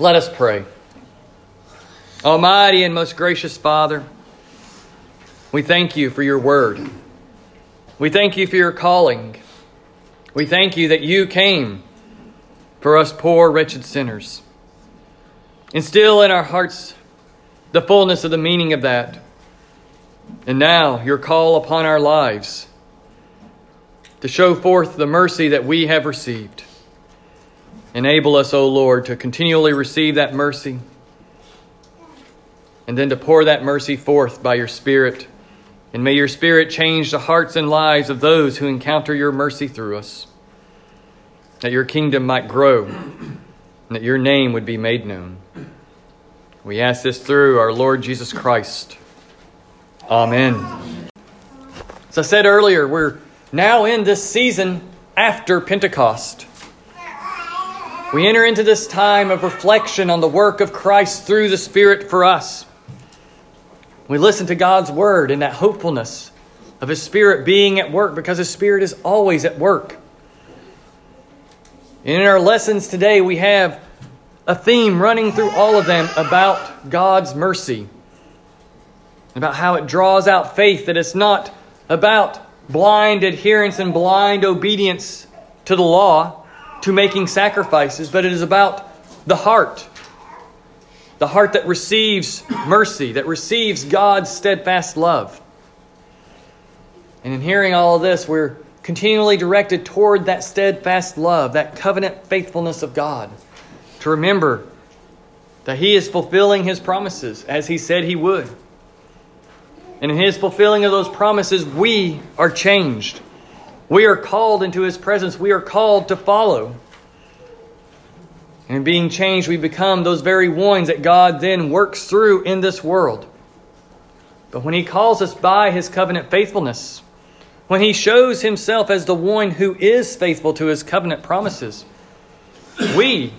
Let us pray. Almighty and most gracious Father, we thank you for your word. We thank you for your calling. We thank you that you came for us poor, wretched sinners. Instill in our hearts the fullness of the meaning of that. And now your call upon our lives to show forth the mercy that we have received. Enable us, O Lord, to continually receive that mercy and then to pour that mercy forth by your Spirit. And may your Spirit change the hearts and lives of those who encounter your mercy through us, that your kingdom might grow and that your name would be made known. We ask this through our Lord Jesus Christ. Amen. As I said earlier, we're now in this season after Pentecost. We enter into this time of reflection on the work of Christ through the Spirit for us. We listen to God's Word in that hopefulness of His Spirit being at work, because His Spirit is always at work. And in our lessons today, we have a theme running through all of them about God's mercy, about how it draws out faith, that it's not about blind adherence and blind obedience to the law, to making sacrifices, but it is about the heart that receives mercy, that receives God's steadfast love. And in hearing all of this, we're continually directed toward that steadfast love, that covenant faithfulness of God, to remember that He is fulfilling His promises as He said He would. And in His fulfilling of those promises, we are changed. We are called into His presence. We are called to follow. And in being changed, we become those very ones that God then works through in this world. But when He calls us by His covenant faithfulness, when He shows Himself as the one who is faithful to His covenant promises, we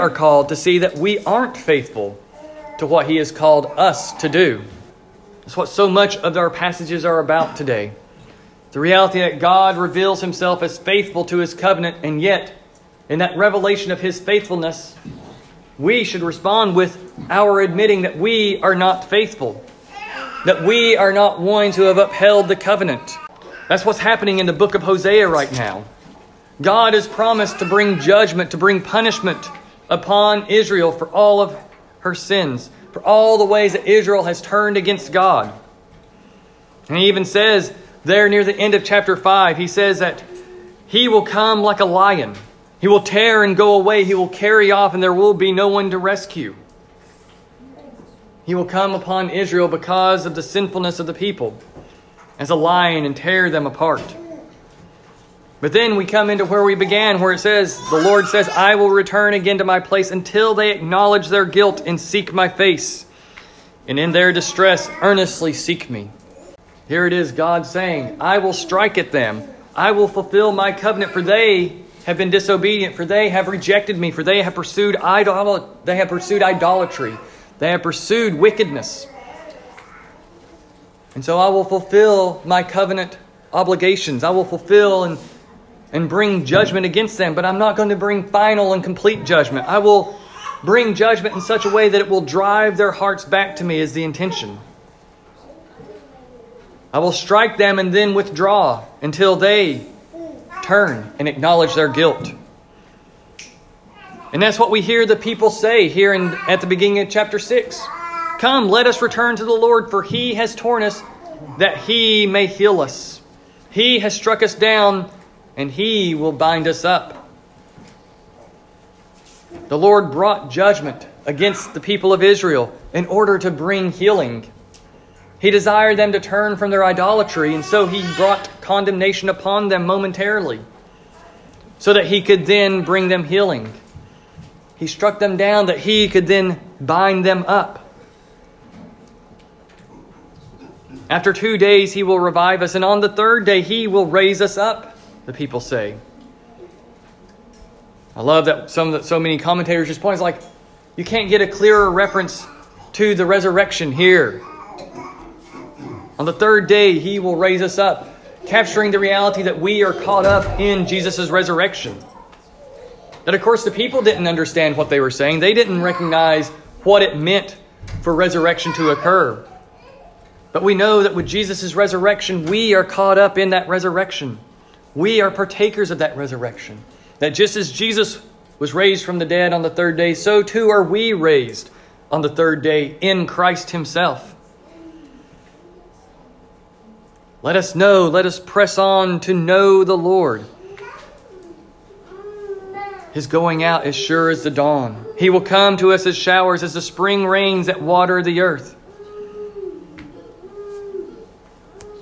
are called to see that we aren't faithful to what He has called us to do. That's what so much of our passages are about today. The reality that God reveals Himself as faithful to His covenant, and yet, in that revelation of His faithfulness, we should respond with our admitting that we are not faithful, that we are not ones who have upheld the covenant. That's what's happening in the book of Hosea right now. God has promised to bring judgment, to bring punishment upon Israel for all of her sins, for all the ways that Israel has turned against God. And He even says there near the end of chapter 5, He says that He will come like a lion. He will tear and go away. He will carry off, and there will be no one to rescue. He will come upon Israel because of the sinfulness of the people as a lion and tear them apart. But then we come into where we began, where it says, the Lord says, I will return again to my place until they acknowledge their guilt and seek my face, and in their distress earnestly seek me. Here it is, God saying, I will strike at them. I will fulfill my covenant, for they have been disobedient, for they have rejected me, for they have pursued idolatry. They have pursued wickedness. And so I will fulfill my covenant obligations. I will fulfill and bring judgment against them, but I'm not going to bring final and complete judgment. I will bring judgment in such a way that it will drive their hearts back to me, is the intention. I will strike them and then withdraw until they turn and acknowledge their guilt. And that's what we hear the people say here at the beginning of chapter 6. Come, let us return to the Lord, for He has torn us that He may heal us. He has struck us down, and He will bind us up. The Lord brought judgment against the people of Israel in order to bring healing. He desired them to turn from their idolatry, and so He brought condemnation upon them momentarily so that He could then bring them healing. He struck them down that He could then bind them up. After 2 days, He will revive us, and on the third day, He will raise us up, the people say. I love that so many commentators just point, it's like, you can't get a clearer reference to the resurrection here. On the third day, He will raise us up, capturing the reality that we are caught up in Jesus' resurrection. That, of course, the people didn't understand what they were saying. They didn't recognize what it meant for resurrection to occur. But we know that with Jesus' resurrection, we are caught up in that resurrection. We are partakers of that resurrection. That just as Jesus was raised from the dead on the third day, so too are we raised on the third day in Christ himself. Let us know, let us press on to know the Lord. His going out is sure as the dawn. He will come to us as showers, as the spring rains that water the earth.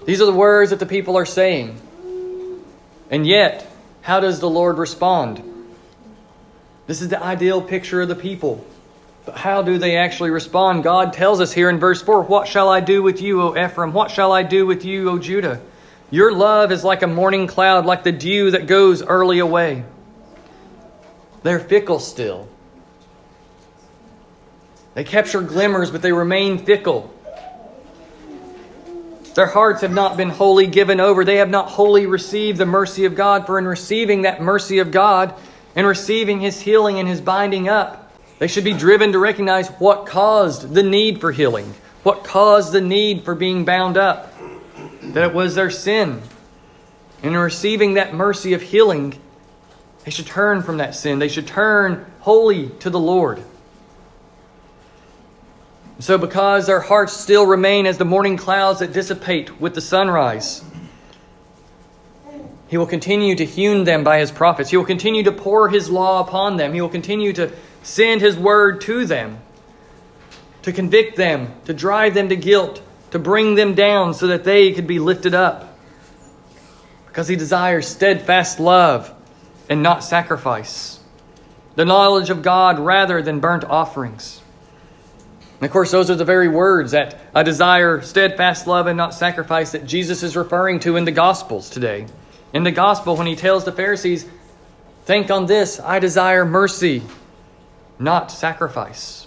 These are the words that the people are saying. And yet, how does the Lord respond? This is the ideal picture of the people. But how do they actually respond? God tells us here in verse 4, "What shall I do with you, O Ephraim? What shall I do with you, O Judah? Your love is like a morning cloud, like the dew that goes early away." They're fickle still. They capture glimmers, but they remain fickle. Their hearts have not been wholly given over. They have not wholly received the mercy of God. For in receiving that mercy of God, and receiving his healing and his binding up, they should be driven to recognize what caused the need for healing, what caused the need for being bound up, that it was their sin. And in receiving that mercy of healing, they should turn from that sin. They should turn wholly to the Lord. So because their hearts still remain as the morning clouds that dissipate with the sunrise, he will continue to hew them by his prophets. He will continue to pour his law upon them. He will continue to send his word to them, to convict them, to drive them to guilt, to bring them down so that they could be lifted up. Because he desires steadfast love and not sacrifice, the knowledge of God rather than burnt offerings. And of course, those are the very words that "I desire steadfast love and not sacrifice" that Jesus is referring to in the Gospels today. In the Gospel, when he tells the Pharisees, "Think on this, I desire mercy, not sacrifice."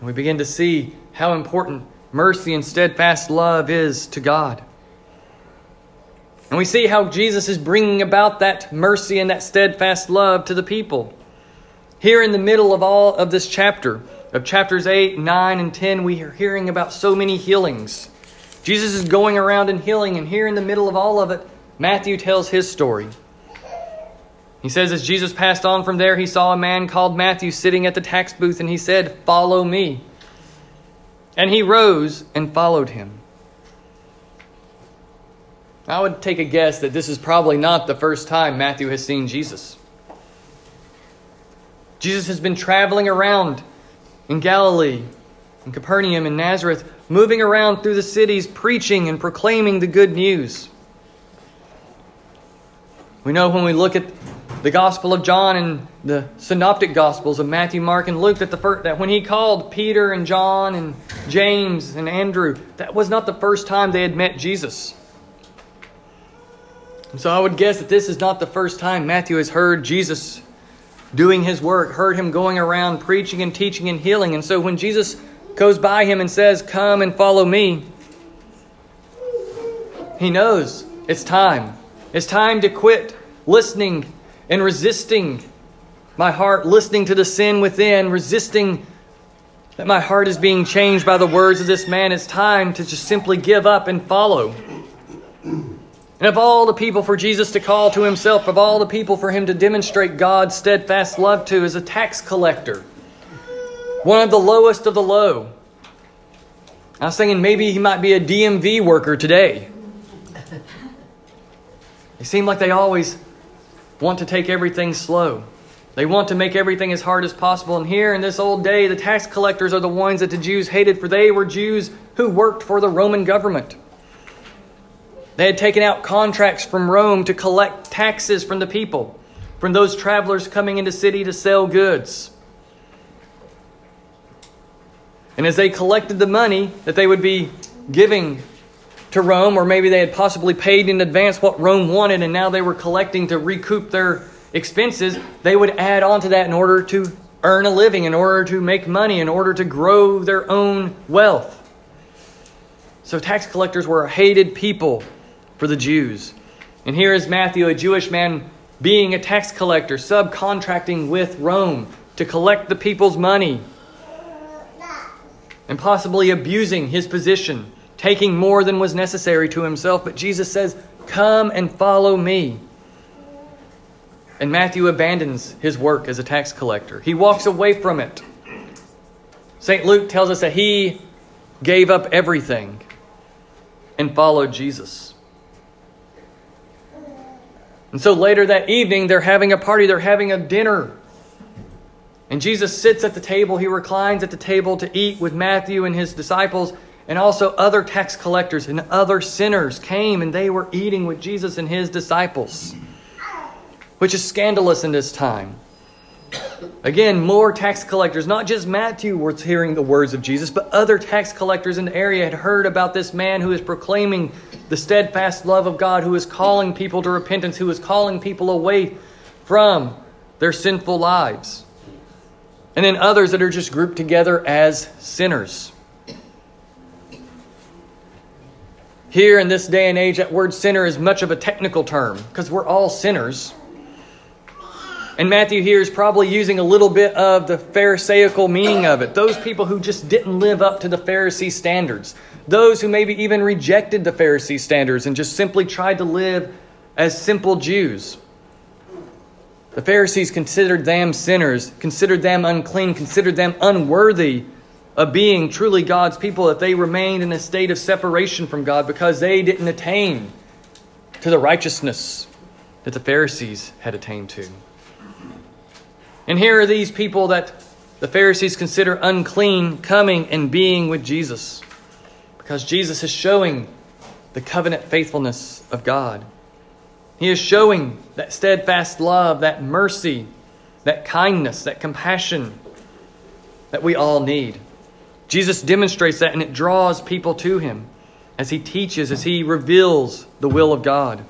And we begin to see how important mercy and steadfast love is to God. And we see how Jesus is bringing about that mercy and that steadfast love to the people. Here in the middle of all of this chapter, of chapters 8, 9, and 10, we are hearing about so many healings. Jesus is going around and healing, and here in the middle of all of it, Matthew tells his story. He says, "As Jesus passed on from there, he saw a man called Matthew sitting at the tax booth, and he said, 'Follow me.' And he rose and followed him." I would take a guess that this is probably not the first time Matthew has seen Jesus. Jesus has been traveling around in Galilee, in Capernaum, in Nazareth, moving around through the cities, preaching and proclaiming the good news. We know when we look at the Gospel of John and the Synoptic Gospels of Matthew, Mark, and Luke, that when he called Peter and John and James and Andrew, that was not the first time they had met Jesus. So I would guess that this is not the first time Matthew has heard Jesus doing his work, heard him going around preaching and teaching and healing. And so when Jesus goes by him and says, "Come and follow me," he knows it's time. It's time to quit listening and resisting my heart, listening to the sin within, resisting that my heart is being changed by the words of this man. It's time to just simply give up and follow. And of all the people for Jesus to call to himself, of all the people for him to demonstrate God's steadfast love to, is a tax collector. One of the lowest of the low. I was thinking maybe he might be a DMV worker today. It seemed like they always want to take everything slow. They want to make everything as hard as possible. And here in this old day, the tax collectors are the ones that the Jews hated, for they were Jews who worked for the Roman government. They had taken out contracts from Rome to collect taxes from the people, from those travelers coming into the city to sell goods. And as they collected the money that they would be giving to Rome, or maybe they had possibly paid in advance what Rome wanted, and now they were collecting to recoup their expenses, they would add on to that in order to earn a living, in order to make money, in order to grow their own wealth. So tax collectors were a hated people for the Jews. And here is Matthew, a Jewish man, being a tax collector, subcontracting with Rome to collect the people's money, and possibly abusing his position, taking more than was necessary to himself. But Jesus says, "Come and follow me." And Matthew abandons his work as a tax collector. He walks away from it. St. Luke tells us that he gave up everything and followed Jesus. And so later that evening, they're having a party. They're having a dinner. And Jesus sits at the table. He reclines at the table to eat with Matthew and his disciples. And also other tax collectors and other sinners came, and they were eating with Jesus and his disciples, which is scandalous in this time. Again, more tax collectors. Not just Matthew was hearing the words of Jesus, but other tax collectors in the area had heard about this man who is proclaiming the steadfast love of God, who is calling people to repentance, who is calling people away from their sinful lives. And then others that are just grouped together as sinners. Here in this day and age, that word sinner is much of a technical term because we're all sinners. And Matthew here is probably using a little bit of the Pharisaical meaning of it. Those people who just didn't live up to the Pharisee standards. Those who maybe even rejected the Pharisee standards and just simply tried to live as simple Jews. The Pharisees considered them sinners, considered them unclean, considered them unworthy of being truly God's people, that they remained in a state of separation from God because they didn't attain to the righteousness that the Pharisees had attained to. And here are these people that the Pharisees consider unclean coming and being with Jesus, because Jesus is showing the covenant faithfulness of God. He is showing that steadfast love, that mercy, that kindness, that compassion that we all need. Jesus demonstrates that, and it draws people to him as he teaches, as he reveals the will of God.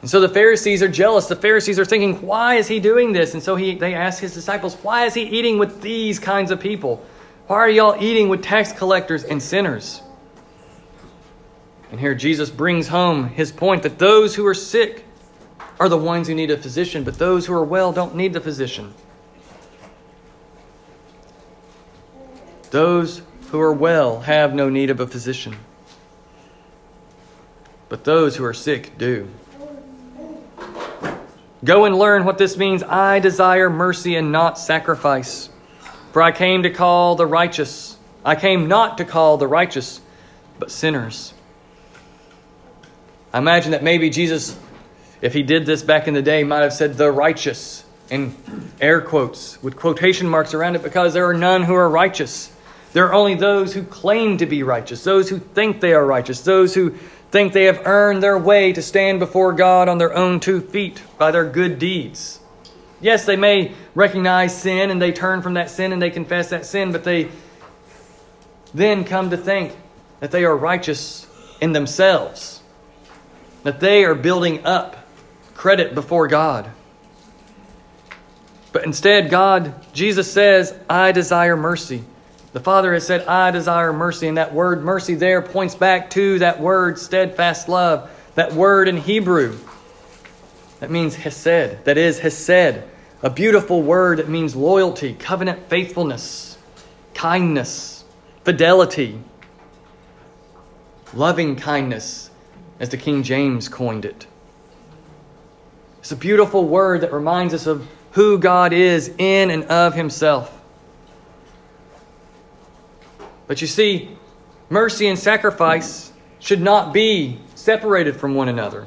And so the Pharisees are jealous. The Pharisees are thinking, why is he doing this? And so they ask his disciples, why is he eating with these kinds of people? Why are y'all eating with tax collectors and sinners? And here Jesus brings home his point that those who are sick are the ones who need a physician, but those who are well don't need the physician. Those who are well have no need of a physician, but those who are sick do. Go and learn what this means. I desire mercy and not sacrifice, for I came to call the righteous. I came not to call the righteous, but sinners. I imagine that maybe Jesus, if he did this back in the day, might have said the righteous in air quotes with quotation marks around it, because there are none who are righteous. There are only those who claim to be righteous, those who think they are righteous, those who think they have earned their way to stand before God on their own two feet by their good deeds. Yes, they may recognize sin and they turn from that sin and they confess that sin, but they then come to think that they are righteous in themselves, that they are building up credit before God. But instead, Jesus says, I desire mercy. The Father has said, I desire mercy. And that word mercy there points back to that word steadfast love, that word in Hebrew. That means hesed. That is hesed. A beautiful word that means loyalty, covenant faithfulness, kindness, fidelity, loving kindness, as the King James coined it. It's a beautiful word that reminds us of who God is in and of himself. But you see, mercy and sacrifice should not be separated from one another.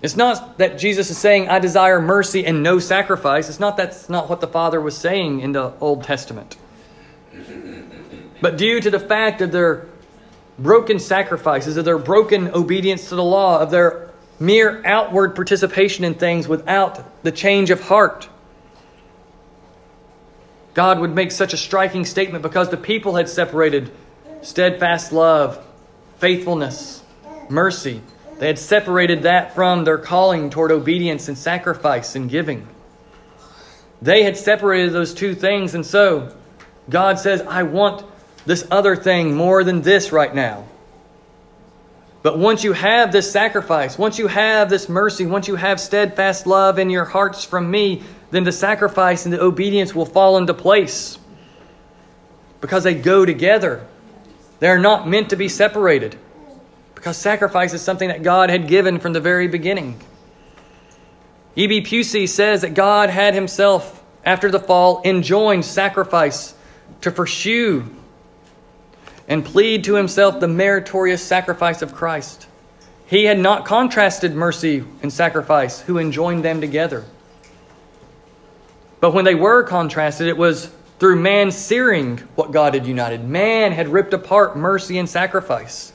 It's not that Jesus is saying, I desire mercy and no sacrifice. That's not what the Father was saying in the Old Testament. But due to the fact of their broken sacrifices, of their broken obedience to the law, of their mere outward participation in things without the change of heart, God would make such a striking statement, because the people had separated steadfast love, faithfulness, mercy. They had separated that from their calling toward obedience and sacrifice and giving. They had separated those two things, and so God says, I want this other thing more than this right now. But once you have this sacrifice, once you have this mercy, once you have steadfast love in your hearts from me, then the sacrifice and the obedience will fall into place because they go together. They're not meant to be separated because sacrifice is something that God had given from the very beginning. E.B. Pusey says that God had himself, after the fall, enjoined sacrifice to pursue and plead to himself the meritorious sacrifice of Christ. He had not contrasted mercy and sacrifice, who enjoined them together. But when they were contrasted, it was through man searing what God had united. Man had ripped apart mercy and sacrifice.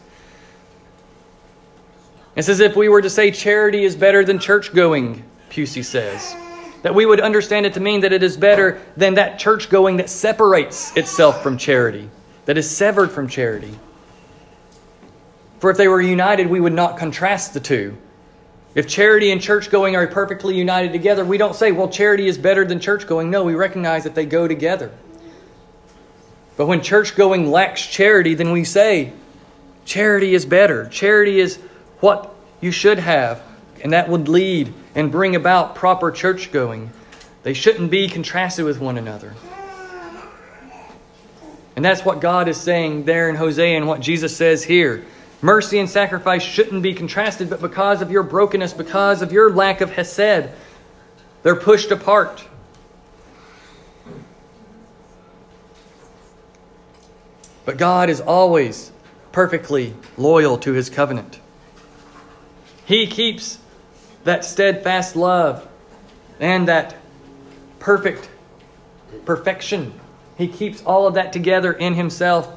It's as if we were to say charity is better than church-going, Pusey says. That we would understand it to mean that it is better than that church-going that separates itself from charity, that is severed from charity. For if they were united, we would not contrast the two. If charity and church-going are perfectly united together, we don't say, well, charity is better than church-going. No, we recognize that they go together. But when church-going lacks charity, then we say, charity is better. Charity is what you should have, and that would lead and bring about proper church going. They shouldn't be contrasted with one another. And that's what God is saying there in Hosea and what Jesus says here. Mercy and sacrifice shouldn't be contrasted, but because of your brokenness, because of your lack of hesed, they're pushed apart. But God is always perfectly loyal to his covenant. He keeps that steadfast love and that perfection. He keeps all of that together in himself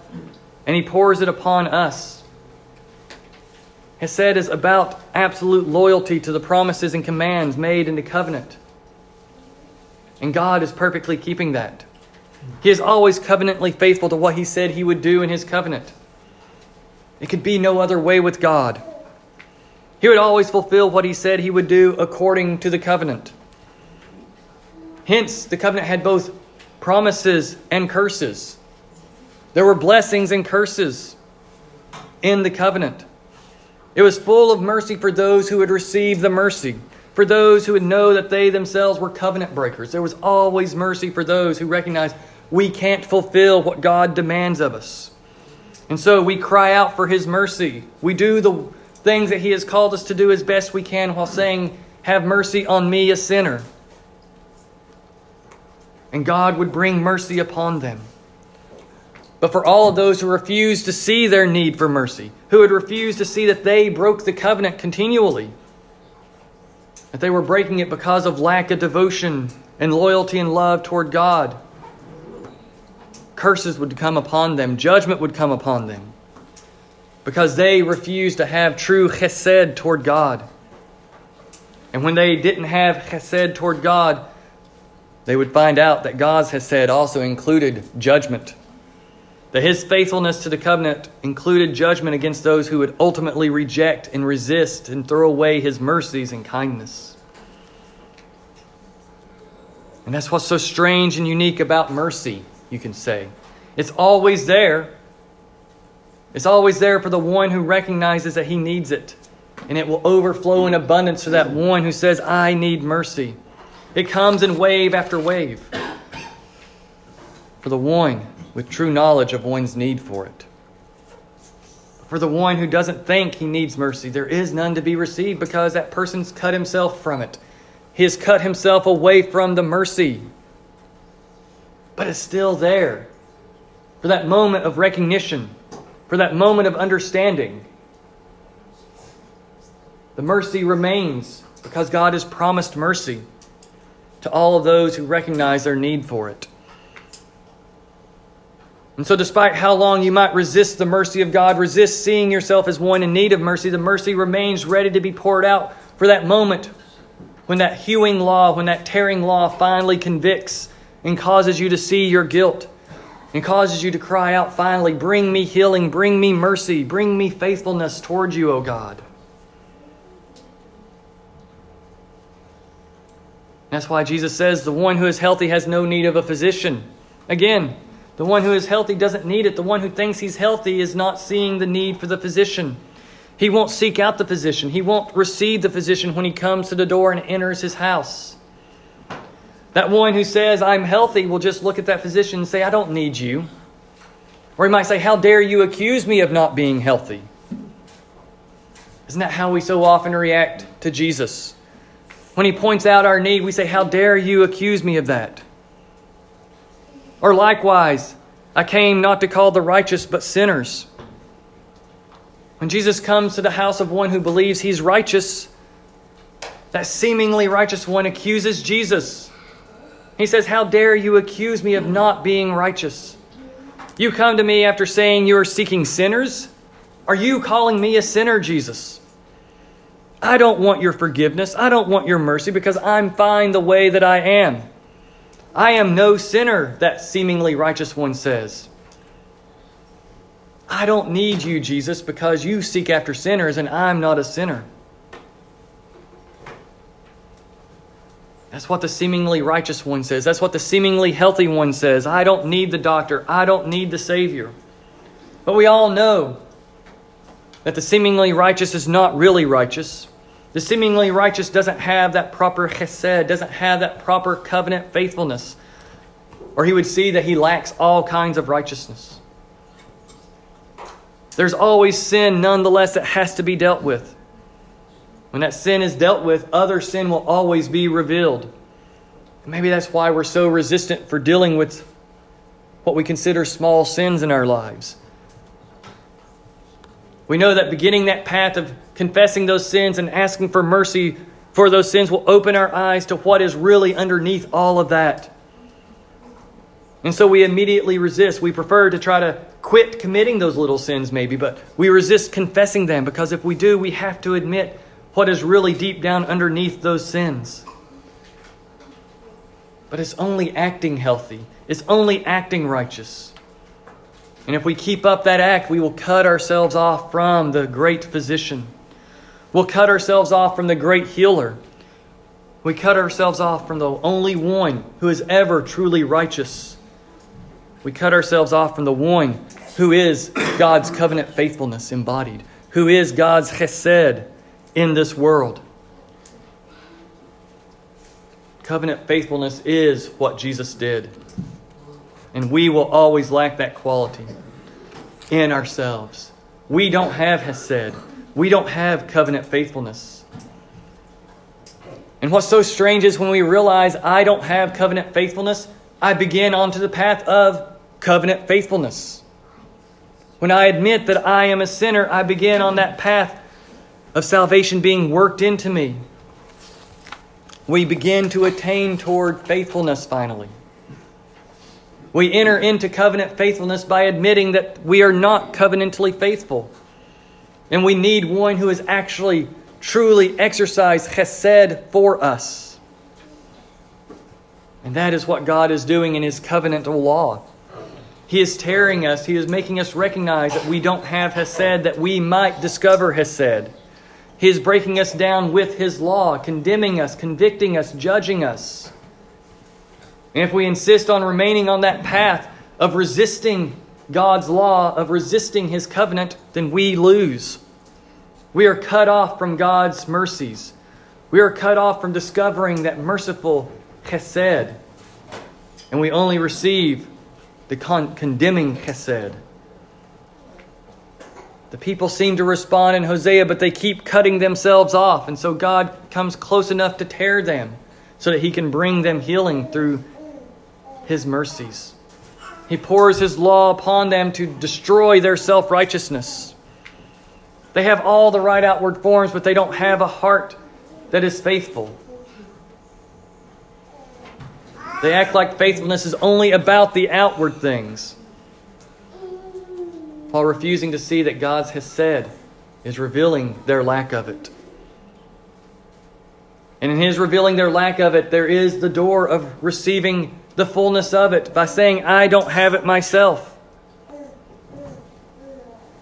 and he pours it upon us. Hesed is about absolute loyalty to the promises and commands made in the covenant. And God is perfectly keeping that. He is always covenantally faithful to what he said he would do in his covenant. It could be no other way with God. He would always fulfill what he said he would do according to the covenant. Hence, the covenant had both promises and curses. There were blessings and curses in the covenant. It was full of mercy for those who would receive the mercy, for those who would know that they themselves were covenant breakers. There was always mercy for those who recognize we can't fulfill what God demands of us. And so we cry out for his mercy. We do the things that he has called us to do as best we can while saying, have mercy on me, a sinner. And God would bring mercy upon them. But for all of those who refuse to see their need for mercy, who would refuse to see that they broke the covenant continually, that they were breaking it because of lack of devotion and loyalty and love toward God, curses would come upon them, judgment would come upon them. Because they refused to have true chesed toward God. And when they didn't have chesed toward God, they would find out that God's chesed also included judgment. That his faithfulness to the covenant included judgment against those who would ultimately reject and resist and throw away his mercies and kindness. And that's what's so strange and unique about mercy, you can say. It's always there. It's always there for the one who recognizes that he needs it. And it will overflow in abundance to that one who says, I need mercy. It comes in wave after wave for the one with true knowledge of one's need for it. For the one who doesn't think he needs mercy, there is none to be received because that person's cut himself from it. He has cut himself away from the mercy. But it's still there for that moment of recognition. For that moment of understanding, the mercy remains because God has promised mercy to all of those who recognize their need for it. And so despite how long you might resist the mercy of God, resist seeing yourself as one in need of mercy, the mercy remains ready to be poured out for that moment when that hewing law, when that tearing law finally convicts and causes you to see your guilt. And causes you to cry out finally, bring me healing, bring me mercy, bring me faithfulness towards you, O God. That's why Jesus says the one who is healthy has no need of a physician. Again, the one who is healthy doesn't need it. The one who thinks he's healthy is not seeing the need for the physician. He won't seek out the physician. He won't receive the physician when he comes to the door and enters his house. That one who says, I'm healthy, will just look at that physician and say, I don't need you. Or he might say, how dare you accuse me of not being healthy? Isn't that how we so often react to Jesus? When he points out our need, we say, how dare you accuse me of that? Or likewise, I came not to call the righteous but sinners. When Jesus comes to the house of one who believes he's righteous, that seemingly righteous one accuses Jesus. He says, how dare you accuse me of not being righteous? You come to me after saying you are seeking sinners? Are you calling me a sinner, Jesus? I don't want your forgiveness. I don't want your mercy because I'm fine the way that I am. I am no sinner, that seemingly righteous one says. I don't need you, Jesus, because you seek after sinners and I'm not a sinner. That's what the seemingly righteous one says. That's what the seemingly healthy one says. I don't need the doctor. I don't need the Savior. But we all know that the seemingly righteous is not really righteous. The seemingly righteous doesn't have that proper chesed, doesn't have that proper covenant faithfulness, or he would see that he lacks all kinds of righteousness. There's always sin, nonetheless, that has to be dealt with. When that sin is dealt with, other sin will always be revealed. And maybe that's why we're so resistant for dealing with what we consider small sins in our lives. We know that beginning that path of confessing those sins and asking for mercy for those sins will open our eyes to what is really underneath all of that. And so we immediately resist. We prefer to try to quit committing those little sins maybe, but we resist confessing them because if we do, we have to admit what is really deep down underneath those sins. But it's only acting healthy. It's only acting righteous. And if we keep up that act, we will cut ourselves off from the great physician. We'll cut ourselves off from the great healer. We cut ourselves off from the only one who is ever truly righteous. We cut ourselves off from the one who is God's covenant faithfulness embodied, who is God's chesed in this world. Covenant faithfulness is what Jesus did. And we will always lack that quality in ourselves. We don't have chesed. We don't have covenant faithfulness. And what's so strange is when we realize I don't have covenant faithfulness, I begin onto the path of covenant faithfulness. When I admit that I am a sinner, I begin on that path of salvation being worked into me. We begin to attain toward faithfulness finally. We enter into covenant faithfulness by admitting that we are not covenantally faithful. And we need one who has actually, truly exercised chesed for us. And that is what God is doing in His covenantal law. He is tearing us. He is making us recognize that we don't have chesed, that we might discover chesed. He is breaking us down with His law, condemning us, convicting us, judging us. And if we insist on remaining on that path of resisting God's law, of resisting His covenant, then we lose. We are cut off from God's mercies. We are cut off from discovering that merciful chesed. And we only receive the condemning chesed. The people seem to respond in Hosea, but they keep cutting themselves off. And so God comes close enough to tear them so that He can bring them healing through His mercies. He pours His law upon them to destroy their self-righteousness. They have all the right outward forms, but they don't have a heart that is faithful. They act like faithfulness is only about the outward things, while refusing to see that God's chesed is revealing their lack of it. And in His revealing their lack of it, there is the door of receiving the fullness of it by saying, I don't have it myself.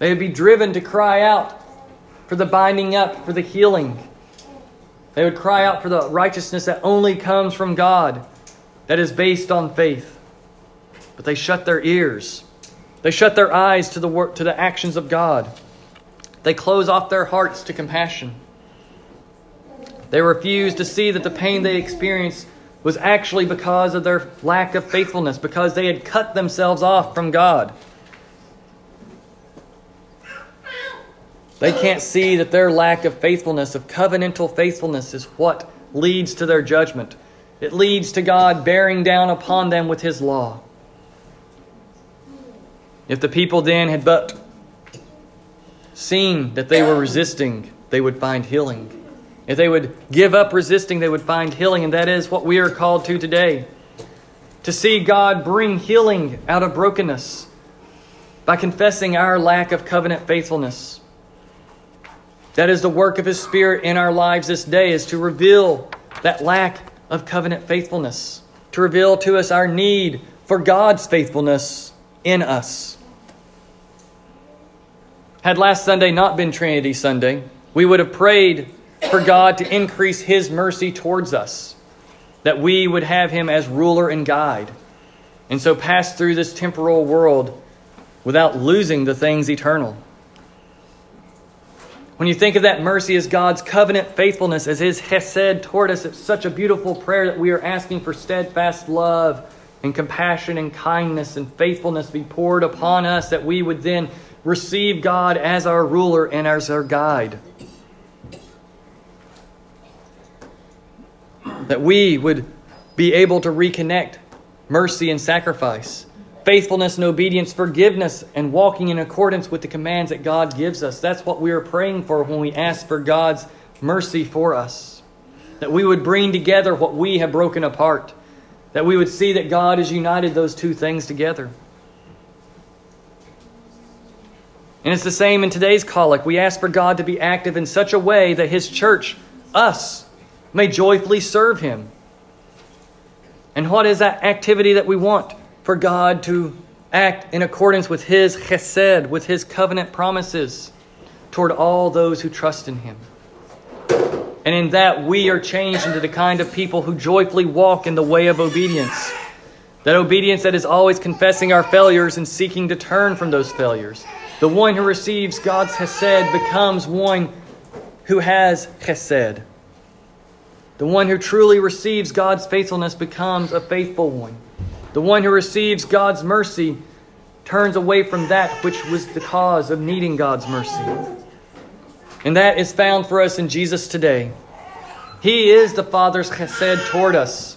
They would be driven to cry out for the binding up, for the healing. They would cry out for the righteousness that only comes from God, that is based on faith. But they shut their ears. They shut their eyes to the actions of God. They close off their hearts to compassion. They refuse to see that the pain they experienced was actually because of their lack of faithfulness, because they had cut themselves off from God. They can't see that their lack of faithfulness, of covenantal faithfulness, is what leads to their judgment. It leads to God bearing down upon them with His law. If the people then had but seen that they were resisting, they would find healing. If they would give up resisting, they would find healing. And that is what we are called to today. To see God bring healing out of brokenness by confessing our lack of covenant faithfulness. That is the work of His Spirit in our lives this day, is to reveal that lack of covenant faithfulness, to reveal to us our need for God's faithfulness in us. Had last Sunday not been Trinity Sunday, we would have prayed for God to increase His mercy towards us, that we would have Him as ruler and guide, and so pass through this temporal world without losing the things eternal. When you think of that mercy as God's covenant faithfulness, as His chesed toward us, it's such a beautiful prayer that we are asking for steadfast love and compassion and kindness and faithfulness to be poured upon us, that we would then receive God as our ruler and as our guide. That we would be able to reconnect mercy and sacrifice, faithfulness and obedience, forgiveness, and walking in accordance with the commands that God gives us. That's what we are praying for when we ask for God's mercy for us. That we would bring together what we have broken apart. That we would see that God has united those two things together. And it's the same in today's collect. We ask for God to be active in such a way that His church, us, may joyfully serve Him. And what is that activity that we want? For God to act in accordance with His chesed, with His covenant promises toward all those who trust in Him. And in that we are changed into the kind of people who joyfully walk in the way of obedience. That obedience that is always confessing our failures and seeking to turn from those failures. The one who receives God's chesed becomes one who has chesed. The one who truly receives God's faithfulness becomes a faithful one. The one who receives God's mercy turns away from that which was the cause of needing God's mercy. And that is found for us in Jesus today. He is the Father's chesed toward us.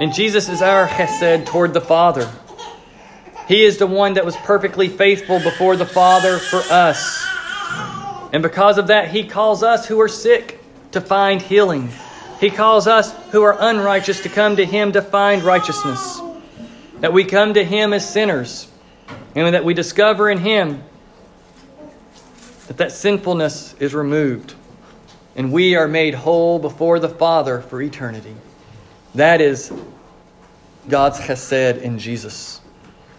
And Jesus is our chesed toward the Father. He is the one that was perfectly faithful before the Father for us. And because of that, He calls us who are sick to find healing. He calls us who are unrighteous to come to Him to find righteousness. That we come to Him as sinners, and that we discover in Him that sinfulness is removed, and we are made whole before the Father for eternity. That is God's chesed in Jesus,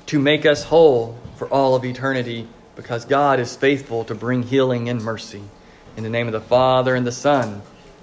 to make us whole for all of eternity, because God is faithful to bring healing and mercy. In the name of the Father, and the Son,